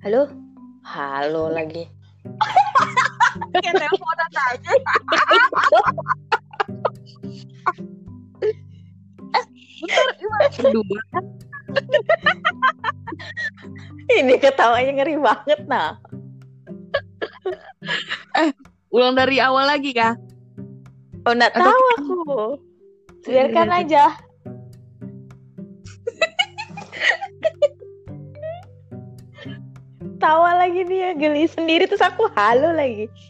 Halo? Halo lagi. Kayak teleponan aja. Bentar, berdua kan? Ini ketawanya ngeri banget, nah. Ulang dari awal lagi, Kak? Oh, nggak tahu aku. Biarkan aja. Tawa lagi dia, geli sendiri, terus aku halo lagi.